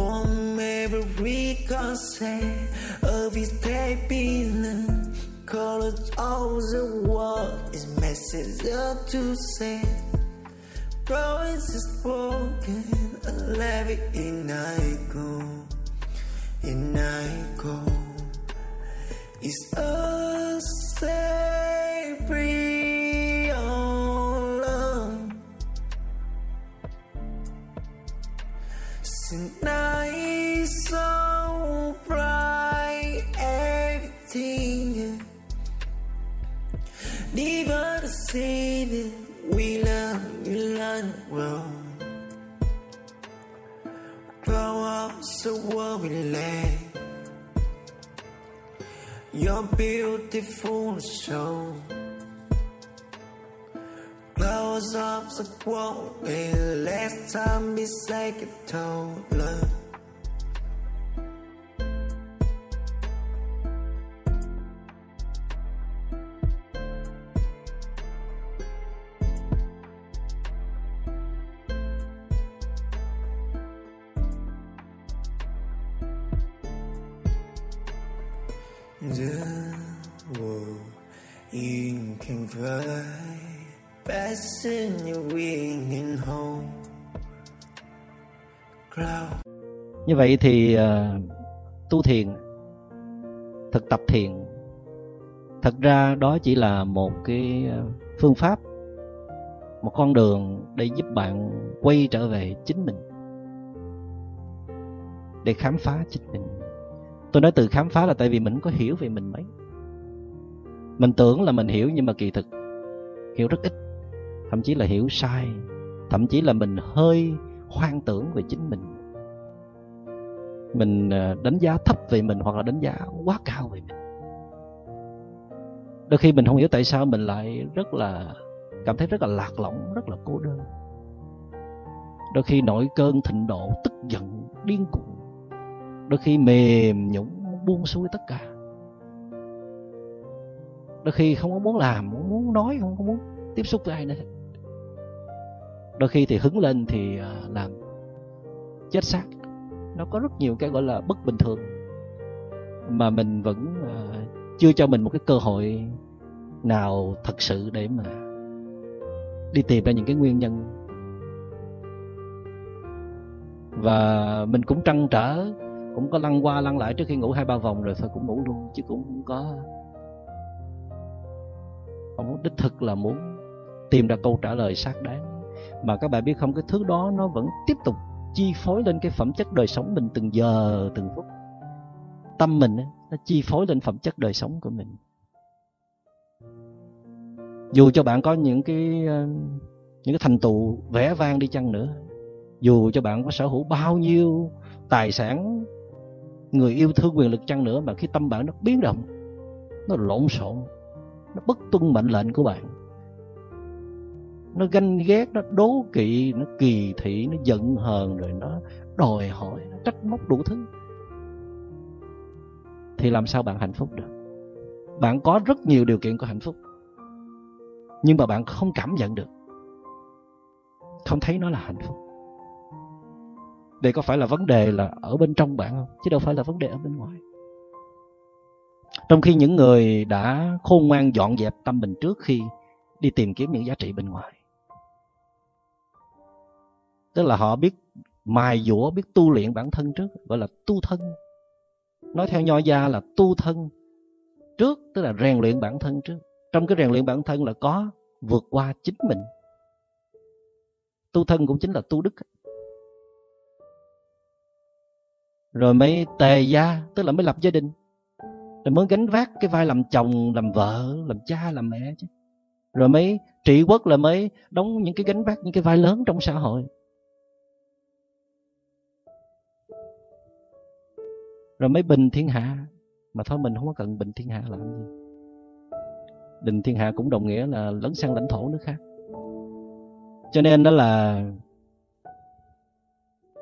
From every concern of his taping colors, all the world is message up to say. Promise is broken, I love it and I go, and I go. It's a sacred. Night so bright, everything. Never seen it. We love, well. Grow up, so what we lay. You're beautiful, so. Close up the quote, and last time it's like a toddler. The world you can find. Passing your winging home. Cloud. Như vậy thì tu thiền, thực tập thiền, thật ra đó chỉ là một cái phương pháp, một con đường để giúp bạn quay trở về chính mình, để khám phá chính mình. Tôi nói từ khám phá là tại vì mình không có hiểu về mình mấy. Mình tưởng là mình hiểu nhưng mà kỳ thực hiểu rất ít, thậm chí là hiểu sai, thậm chí là mình hơi hoang tưởng về chính mình đánh giá thấp về mình hoặc là đánh giá quá cao về mình. Đôi khi mình không hiểu tại sao mình lại rất là cảm thấy rất là lạc lõng, rất là cô đơn. Đôi khi nổi cơn thịnh nộ, tức giận, điên cuồng, đôi khi mềm nhũn, buông xuôi tất cả, đôi khi không có muốn làm, không muốn nói, không có muốn tiếp xúc với ai nữa. Đôi khi thì hứng lên thì làm chết xác. Nó có rất nhiều cái gọi là bất bình thường mà mình vẫn chưa cho mình một cái cơ hội nào thật sự để mà đi tìm ra những cái nguyên nhân. Và mình cũng trăn trở, cũng có lăn qua lăn lại, trước khi ngủ 2-3 vòng rồi thôi cũng ngủ luôn, chứ cũng không có đích thực là muốn tìm ra câu trả lời xác đáng. Mà các bạn biết không, cái thứ đó nó vẫn tiếp tục chi phối lên cái phẩm chất đời sống mình từng giờ từng phút. Tâm mình nó chi phối lên phẩm chất đời sống của mình. Dù cho bạn có những cái thành tựu vẻ vang đi chăng nữa, dù cho bạn có sở hữu bao nhiêu tài sản, người yêu thương, quyền lực chăng nữa, mà khi tâm bạn nó biến động, nó lộn xộn, nó bất tuân mệnh lệnh của bạn, nó ganh ghét, nó đố kỵ, nó kỳ thị, nó giận hờn, rồi nó đòi hỏi, nó trách móc đủ thứ, thì làm sao bạn hạnh phúc được? Bạn có rất nhiều điều kiện của hạnh phúc, nhưng mà bạn không cảm nhận được, không thấy nó là hạnh phúc. Vậy có phải là vấn đề là ở bên trong bạn không? Chứ đâu phải là vấn đề ở bên ngoài. Trong khi những người đã khôn ngoan dọn dẹp tâm mình trước khi đi tìm kiếm những giá trị bên ngoài, tức là họ biết mài dũa, biết tu luyện bản thân trước, gọi là tu thân. Nói theo Nho gia là tu thân trước, tức là rèn luyện bản thân trước. Trong cái rèn luyện bản thân là có vượt qua chính mình. Tu thân cũng chính là tu đức. Rồi mới tề gia, tức là mới lập gia đình, rồi mới gánh vác cái vai làm chồng, làm vợ, làm cha, làm mẹ chứ. Rồi mới trị quốc, là mới đóng những cái gánh vác, những cái vai lớn trong xã hội. Rồi mới bình thiên hạ. Mà thôi mình không có cần bình thiên hạ làm gì. Bình thiên hạ cũng đồng nghĩa là lấn sang lãnh thổ nước khác. Cho nên đó là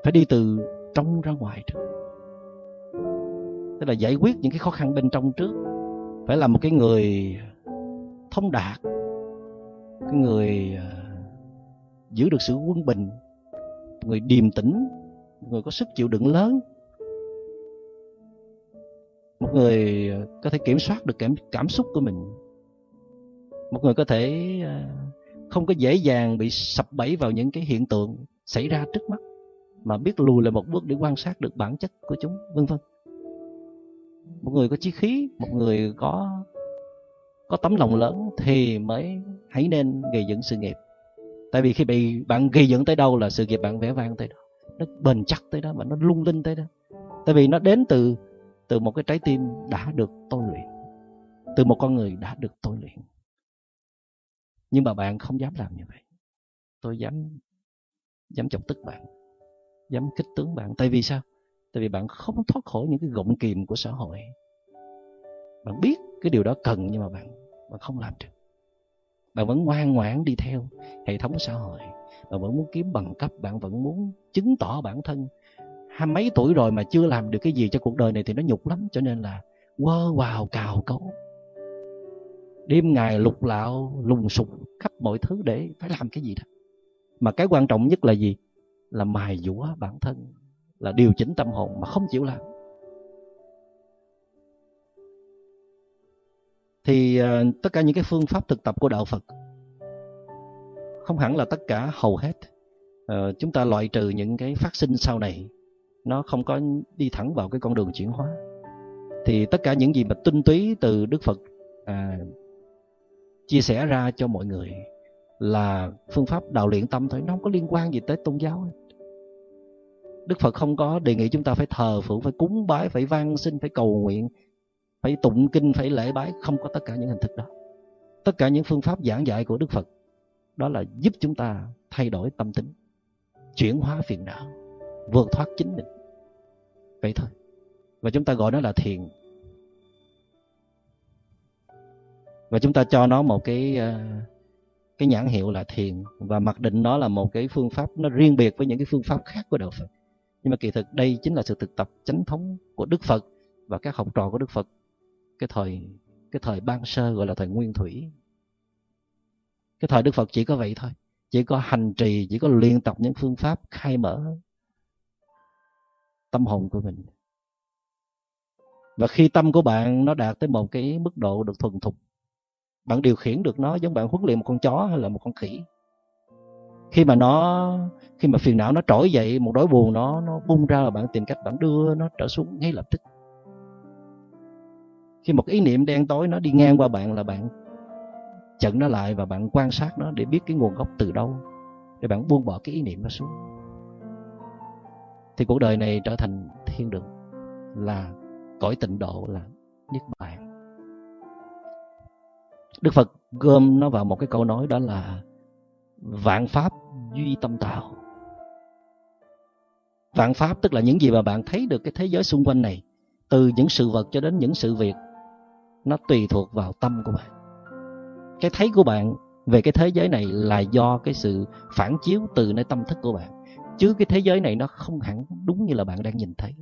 phải đi từ trong ra ngoài trước. Tức là giải quyết những cái khó khăn bên trong trước. Phải là một cái người thông đạt, cái người giữ được sự quân bình, người điềm tĩnh, người có sức chịu đựng lớn, một người có thể kiểm soát được cảm xúc của mình, một người có thể không có dễ dàng bị sập bẫy vào những cái hiện tượng xảy ra trước mắt, mà biết lùi lại một bước để quan sát được bản chất của chúng, vân vân. Một người có chí khí, một người có tấm lòng lớn thì mới hãy nên gây dựng sự nghiệp. Tại vì khi bị bạn gây dựng tới đâu là sự nghiệp bạn vẽ vang tới đó, nó bền chắc tới đó, mà nó lung linh tới đó. Tại vì nó đến từ một cái trái tim đã được tôi luyện, từ một con người đã được tôi luyện. Nhưng mà bạn không dám làm như vậy. Tôi dám chọc tức bạn, dám kích tướng bạn. Tại vì sao? Tại vì bạn không thoát khỏi những cái gọng kìm của xã hội. Bạn biết cái điều đó cần, nhưng mà bạn không làm được. Bạn vẫn ngoan ngoãn đi theo hệ thống xã hội. Bạn vẫn muốn kiếm bằng cấp, bạn vẫn muốn chứng tỏ bản thân. Hai mấy tuổi rồi mà chưa làm được cái gì cho cuộc đời này thì nó nhục lắm. Cho nên là quơ vào cào cấu, đêm ngày lục lạo lùng sục khắp mọi thứ để phải làm cái gì đó. Mà cái quan trọng nhất là gì? Là mài dũa bản thân, là điều chỉnh tâm hồn mà không chịu làm. Thì tất cả những cái phương pháp thực tập của Đạo Phật, không hẳn là tất cả, hầu hết, chúng ta loại trừ những cái phát sinh sau này, nó không có đi thẳng vào cái con đường chuyển hóa. Thì tất cả những gì mà tinh túy từ Đức Phật chia sẻ ra cho mọi người là phương pháp đào luyện tâm thôi, nó không có liên quan gì tới tôn giáo. Đức Phật không có đề nghị chúng ta phải thờ phượng, phải cúng bái, phải van xin, phải cầu nguyện, phải tụng kinh, phải lễ bái. Không có tất cả những hình thức đó. Tất cả những phương pháp giảng dạy của Đức Phật, đó là giúp chúng ta thay đổi tâm tính, chuyển hóa phiền não, vượt thoát chính mình. Vậy thôi. Và chúng ta gọi nó là thiền. Và chúng ta cho nó một cái nhãn hiệu là thiền, và mặc định nó là một cái phương pháp nó riêng biệt với những cái phương pháp khác của Đạo Phật. Nhưng mà kỳ thực đây chính là sự thực tập chánh thống của Đức Phật và các học trò của Đức Phật cái thời ban sơ, gọi là thời Nguyên Thủy. Cái thời Đức Phật chỉ có vậy thôi, chỉ có hành trì, chỉ có luyện tập những phương pháp khai mở tâm hồn của mình. Và khi tâm của bạn nó đạt tới một cái mức độ được thuần thục, bạn điều khiển được nó giống bạn huấn luyện một con chó hay là một con khỉ. Khi mà phiền não nó trỗi dậy, một nỗi buồn nó bung ra, là bạn tìm cách bạn đưa nó trở xuống ngay lập tức. Khi một ý niệm đen tối nó đi ngang qua bạn, là bạn chặn nó lại và bạn quan sát nó để biết cái nguồn gốc từ đâu, để bạn buông bỏ cái ý niệm nó xuống. Thì cuộc đời này trở thành thiên đường, là cõi tịnh độ, là niết bàn. Đức Phật gom nó vào một cái câu nói, đó là vạn pháp duy tâm tạo. Vạn pháp tức là những gì mà bạn thấy được cái thế giới xung quanh này, từ những sự vật cho đến những sự việc, nó tùy thuộc vào tâm của bạn. Cái thấy của bạn về cái thế giới này là do cái sự phản chiếu từ nơi tâm thức của bạn, chứ cái thế giới này nó không hẳn đúng như là bạn đang nhìn thấy.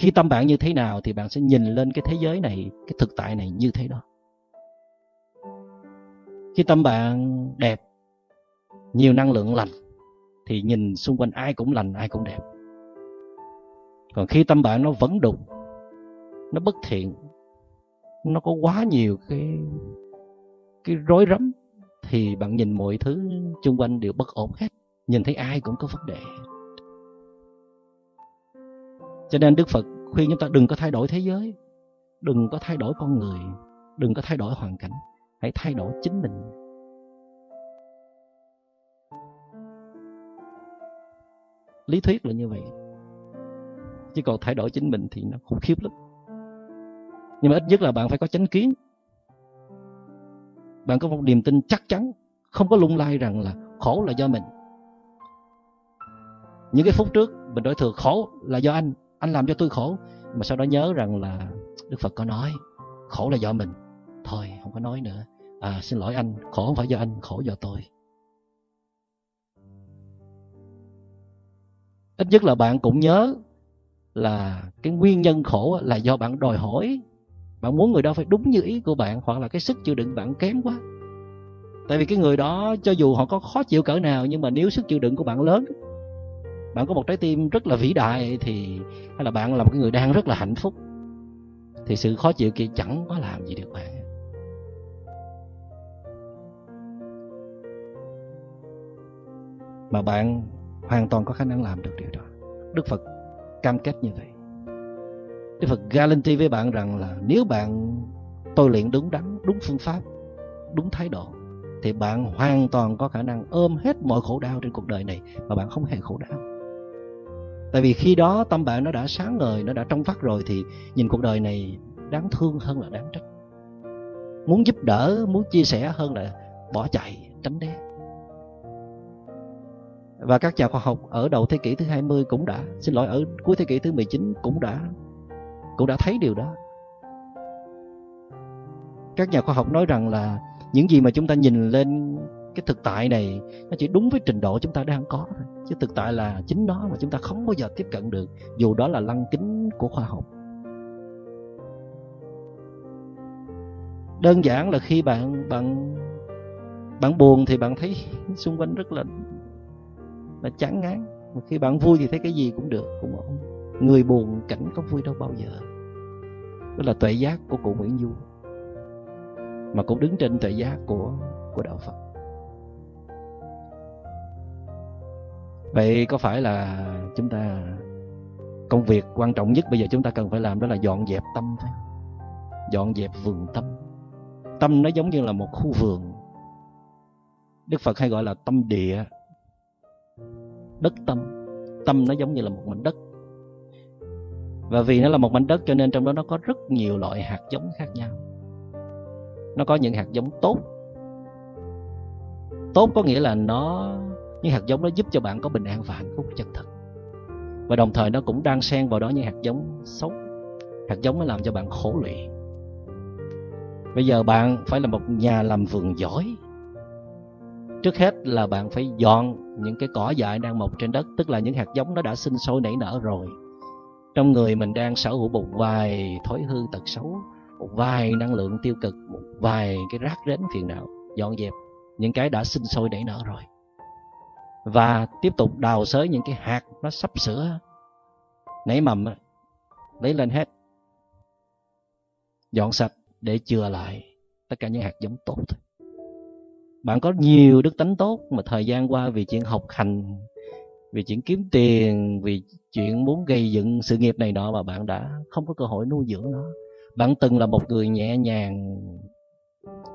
Khi tâm bạn như thế nào thì bạn sẽ nhìn lên cái thế giới này, cái thực tại này như thế đó. Khi tâm bạn đẹp, nhiều năng lượng lành, thì nhìn xung quanh ai cũng lành, ai cũng đẹp. Còn khi tâm bạn nó vẫn đục, nó bất thiện, nó có quá nhiều cái rối rắm, thì bạn nhìn mọi thứ xung quanh đều bất ổn hết, nhìn thấy ai cũng có vấn đề. Cho nên Đức Phật khuyên chúng ta đừng có thay đổi thế giới, đừng có thay đổi con người, đừng có thay đổi hoàn cảnh, hãy thay đổi chính mình. Lý thuyết là như vậy, chứ còn thay đổi chính mình thì nó khủng khiếp lắm. Nhưng mà ít nhất là bạn phải có chánh kiến, bạn có một niềm tin chắc chắn, không có lung lay rằng là khổ là do mình. Những cái phút trước mình đối thừa khổ là do anh làm cho tôi khổ, mà sau đó nhớ rằng là Đức Phật có nói khổ là do mình, thôi không có nói nữa, xin lỗi anh, khổ không phải do anh, khổ do tôi. Ít nhất là bạn cũng nhớ là cái nguyên nhân khổ là do bạn đòi hỏi, bạn muốn người đó phải đúng như ý của bạn, hoặc là cái sức chịu đựng bạn kém quá. Tại vì cái người đó cho dù họ có khó chịu cỡ nào, nhưng mà nếu sức chịu đựng của bạn lớn, bạn có một trái tim rất là vĩ đại, thì hay là bạn là một cái người đang rất là hạnh phúc, thì sự khó chịu kia chẳng có làm gì được bạn. Mà bạn hoàn toàn có khả năng làm được điều đó. Đức Phật cam kết như vậy. Đức Phật guarantee với bạn rằng là nếu bạn tôi luyện đúng đắn, đúng phương pháp, đúng thái độ, thì bạn hoàn toàn có khả năng ôm hết mọi khổ đau trên cuộc đời này mà bạn không hề khổ đau. Tại vì khi đó tâm bạn nó đã sáng ngời, nó đã trong vắt rồi, thì nhìn cuộc đời này đáng thương hơn là đáng trách, muốn giúp đỡ, muốn chia sẻ hơn là bỏ chạy, tránh né. Và các nhà khoa học ở đầu thế kỷ thứ 20 cũng đã, xin lỗi, ở cuối thế kỷ thứ 19 cũng đã thấy điều đó. Các nhà khoa học nói rằng là những gì mà chúng ta nhìn lên cái thực tại này, nó chỉ đúng với trình độ chúng ta đang có thôi, chứ thực tại là chính nó mà chúng ta không bao giờ tiếp cận được, dù đó là lăng kính của khoa học. Đơn giản là khi bạn buồn thì bạn thấy xung quanh rất là chán ngán, mà khi bạn vui thì thấy cái gì cũng được, cũng ổn. Người buồn cảnh có vui đâu bao giờ. Đó là tuệ giác của cụ Nguyễn Du, mà cũng đứng trên tuệ giác của đạo Phật. Vậy có phải là chúng ta, công việc quan trọng nhất bây giờ chúng ta cần phải làm đó là dọn dẹp tâm thôi, dọn dẹp vườn tâm. Tâm nó giống như là một khu vườn, Đức Phật hay gọi là tâm địa, đất tâm. Tâm nó giống như là một mảnh đất, và vì nó là một mảnh đất cho nên trong đó nó có rất nhiều loại hạt giống khác nhau. Nó có những hạt giống tốt. Tốt có nghĩa là những hạt giống nó giúp cho bạn có bình an và hạnh phúc chân thật. Và đồng thời nó cũng đang xen vào đó những hạt giống xấu, hạt giống nó làm cho bạn khổ lụy. Bây giờ bạn phải là một nhà làm vườn giỏi. Trước hết là bạn phải dọn những cái cỏ dại đang mọc trên đất, tức là những hạt giống nó đã sinh sôi nảy nở rồi. Trong người mình đang sở hữu một vài thói hư tật xấu, một vài năng lượng tiêu cực, một vài cái rác rến phiền não. Dọn dẹp những cái đã sinh sôi nảy nở rồi, và tiếp tục đào xới những cái hạt nó sắp sửa nảy mầm, lấy lên hết, dọn sạch để chừa lại tất cả những hạt giống tốt thôi. Bạn có nhiều đức tánh tốt, mà thời gian qua vì chuyện học hành, vì chuyện kiếm tiền, vì chuyện muốn gây dựng sự nghiệp này nọ mà bạn đã không có cơ hội nuôi dưỡng nó. Bạn từng là một người nhẹ nhàng,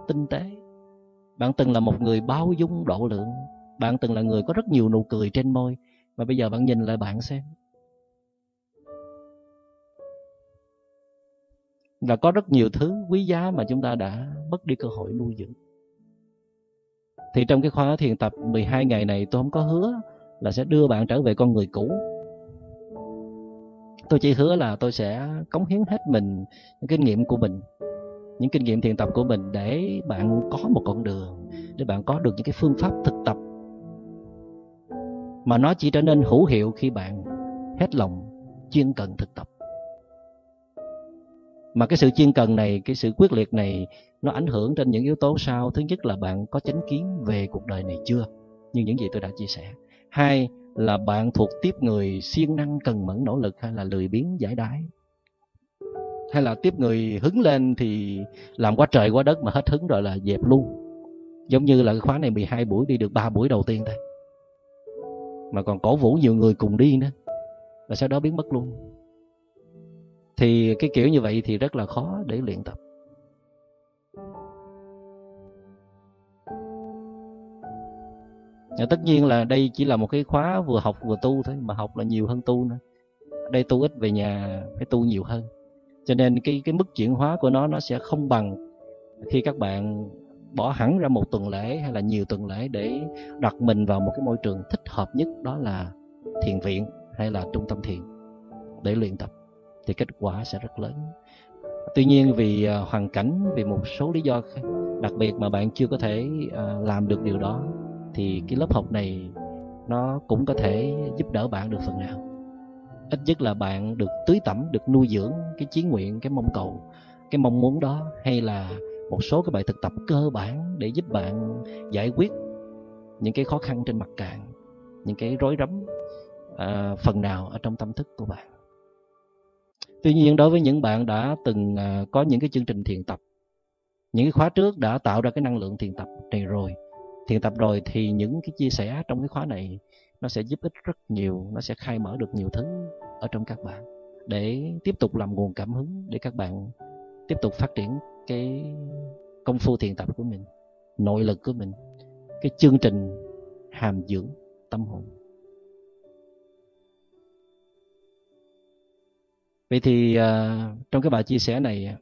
tinh tế. Bạn từng là một người bao dung, độ lượng. Bạn từng là người có rất nhiều nụ cười trên môi. Và bây giờ bạn nhìn lại bạn xem, là có rất nhiều thứ quý giá mà chúng ta đã mất đi cơ hội nuôi dưỡng. Thì trong cái khóa thiền tập 12 ngày này, tôi không có hứa là sẽ đưa bạn trở về con người cũ. Tôi chỉ hứa là tôi sẽ cống hiến hết mình, những kinh nghiệm của mình, những kinh nghiệm thiền tập của mình, để bạn có một con đường, để bạn có được những cái phương pháp thực tập mà nó chỉ trở nên hữu hiệu khi bạn hết lòng chuyên cần thực tập. Mà cái sự chuyên cần này, cái sự quyết liệt này, nó ảnh hưởng trên những yếu tố sau. Thứ nhất là bạn có chánh kiến về cuộc đời này chưa, như những gì tôi đã chia sẻ. Hai là bạn thuộc tiếp người siêng năng cần mẫn nỗ lực hay là lười biếng giải đãi, hay là tiếp người hứng lên thì làm quá trời quá đất mà hết hứng rồi là dẹp luôn. Giống như là cái khóa này 12 buổi đi được 3 buổi đầu tiên thôi, mà còn cổ vũ nhiều người cùng đi nữa, và sau đó biến mất luôn. Thì cái kiểu như vậy thì rất là khó để luyện tập. Tất nhiên là đây chỉ là một cái khóa vừa học vừa tu thôi, mà học là nhiều hơn tu nữa. Đây tu ít, về nhà phải tu nhiều hơn. Cho nên cái mức chuyển hóa của nó sẽ không bằng khi các bạn bỏ hẳn ra một tuần lễ hay là nhiều tuần lễ để đặt mình vào một cái môi trường thích hợp nhất, đó là thiền viện hay là trung tâm thiền để luyện tập, thì kết quả sẽ rất lớn. Tuy nhiên vì hoàn cảnh, vì một số lý do đặc biệt mà bạn chưa có thể làm được điều đó, thì cái lớp học này nó cũng có thể giúp đỡ bạn được phần nào. Ít nhất là bạn được tưới tẩm, được nuôi dưỡng cái chí nguyện, cái mong cầu, cái mong muốn đó, hay là một số cái bài thực tập cơ bản để giúp bạn giải quyết những cái khó khăn trên mặt cạn, những cái rối rắm phần nào ở trong tâm thức của bạn. Tuy nhiên đối với những bạn đã từng có những cái chương trình thiền tập, những cái khóa trước đã tạo ra cái năng lượng thiền tập này rồi, thiền tập rồi, thì những cái chia sẻ trong cái khóa này nó sẽ giúp ích rất nhiều, nó sẽ khai mở được nhiều thứ ở trong các bạn để tiếp tục làm nguồn cảm hứng để các bạn tiếp tục phát triển cái công phu thiền tập của mình, nội lực của mình, cái chương trình hàm dưỡng tâm hồn. Vậy thì trong cái bài chia sẻ này,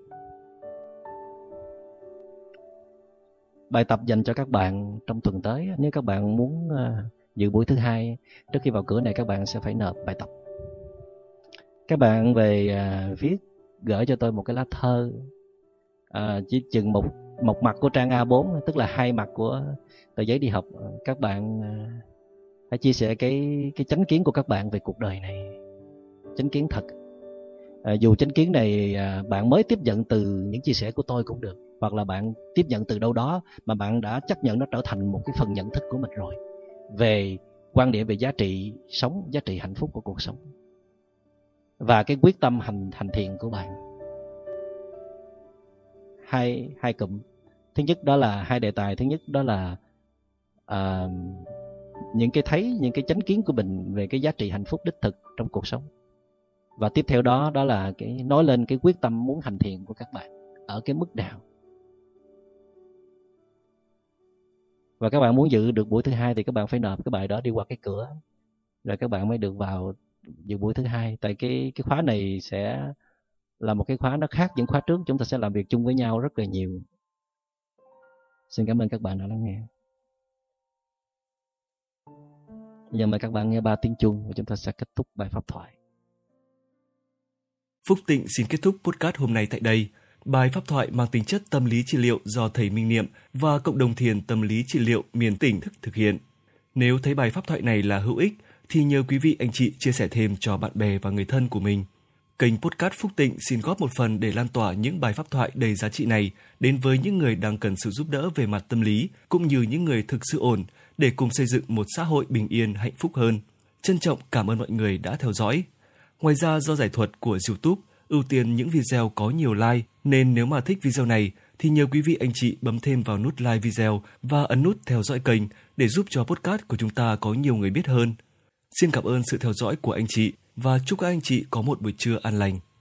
bài tập dành cho các bạn trong tuần tới, nếu các bạn muốn dự buổi thứ hai, trước khi vào cửa này các bạn sẽ phải nộp bài tập. Các bạn về viết, gửi cho tôi một cái lá thơ, chỉ chừng một mặt của trang A4, tức là hai mặt của tờ giấy đi học. Các bạn hãy chia sẻ cái chánh kiến của các bạn về cuộc đời này, chánh kiến thật. Dù chánh kiến này bạn mới tiếp nhận từ những chia sẻ của tôi cũng được, hoặc là bạn tiếp nhận từ đâu đó mà bạn đã chấp nhận nó trở thành một cái phần nhận thức của mình rồi, về quan điểm về giá trị sống, giá trị hạnh phúc của cuộc sống và cái quyết tâm hành thiện của bạn. Hai cụm. Thứ nhất đó là hai đề tài. Thứ nhất đó là những cái thấy, những cái chánh kiến của mình về cái giá trị hạnh phúc đích thực trong cuộc sống. Và tiếp theo đó là cái nói lên cái quyết tâm muốn hành thiện của các bạn ở cái mức nào. Và các bạn muốn dự được buổi thứ hai thì các bạn phải nộp cái bài đó đi qua cái cửa, rồi các bạn mới được vào dự buổi thứ hai. Tại cái khóa này sẽ là một cái khóa nó khác những khóa trước, chúng ta sẽ làm việc chung với nhau rất là nhiều. Xin cảm ơn các bạn đã lắng nghe. Giờ mời các bạn nghe 3 tiếng chuông và chúng ta sẽ kết thúc bài pháp thoại. Phúc Tịnh xin kết thúc podcast hôm nay tại đây. Bài pháp thoại mang tính chất tâm lý trị liệu do Thầy Minh Niệm và Cộng đồng Thiền Tâm lý Trị liệu Miền Tỉnh thực hiện. Nếu thấy bài pháp thoại này là hữu ích, thì nhờ quý vị anh chị chia sẻ thêm cho bạn bè và người thân của mình. Kênh podcast Phúc Tịnh xin góp một phần để lan tỏa những bài pháp thoại đầy giá trị này đến với những người đang cần sự giúp đỡ về mặt tâm lý, cũng như những người thực sự ổn, để cùng xây dựng một xã hội bình yên, hạnh phúc hơn. Trân trọng cảm ơn mọi người đã theo dõi. Ngoài ra, do giải thuật của YouTube ưu tiên những video có nhiều like, nên nếu mà thích video này thì nhờ quý vị anh chị bấm thêm vào nút like video và ấn nút theo dõi kênh để giúp cho podcast của chúng ta có nhiều người biết hơn. Xin cảm ơn sự theo dõi của anh chị và chúc các anh chị có một buổi trưa an lành.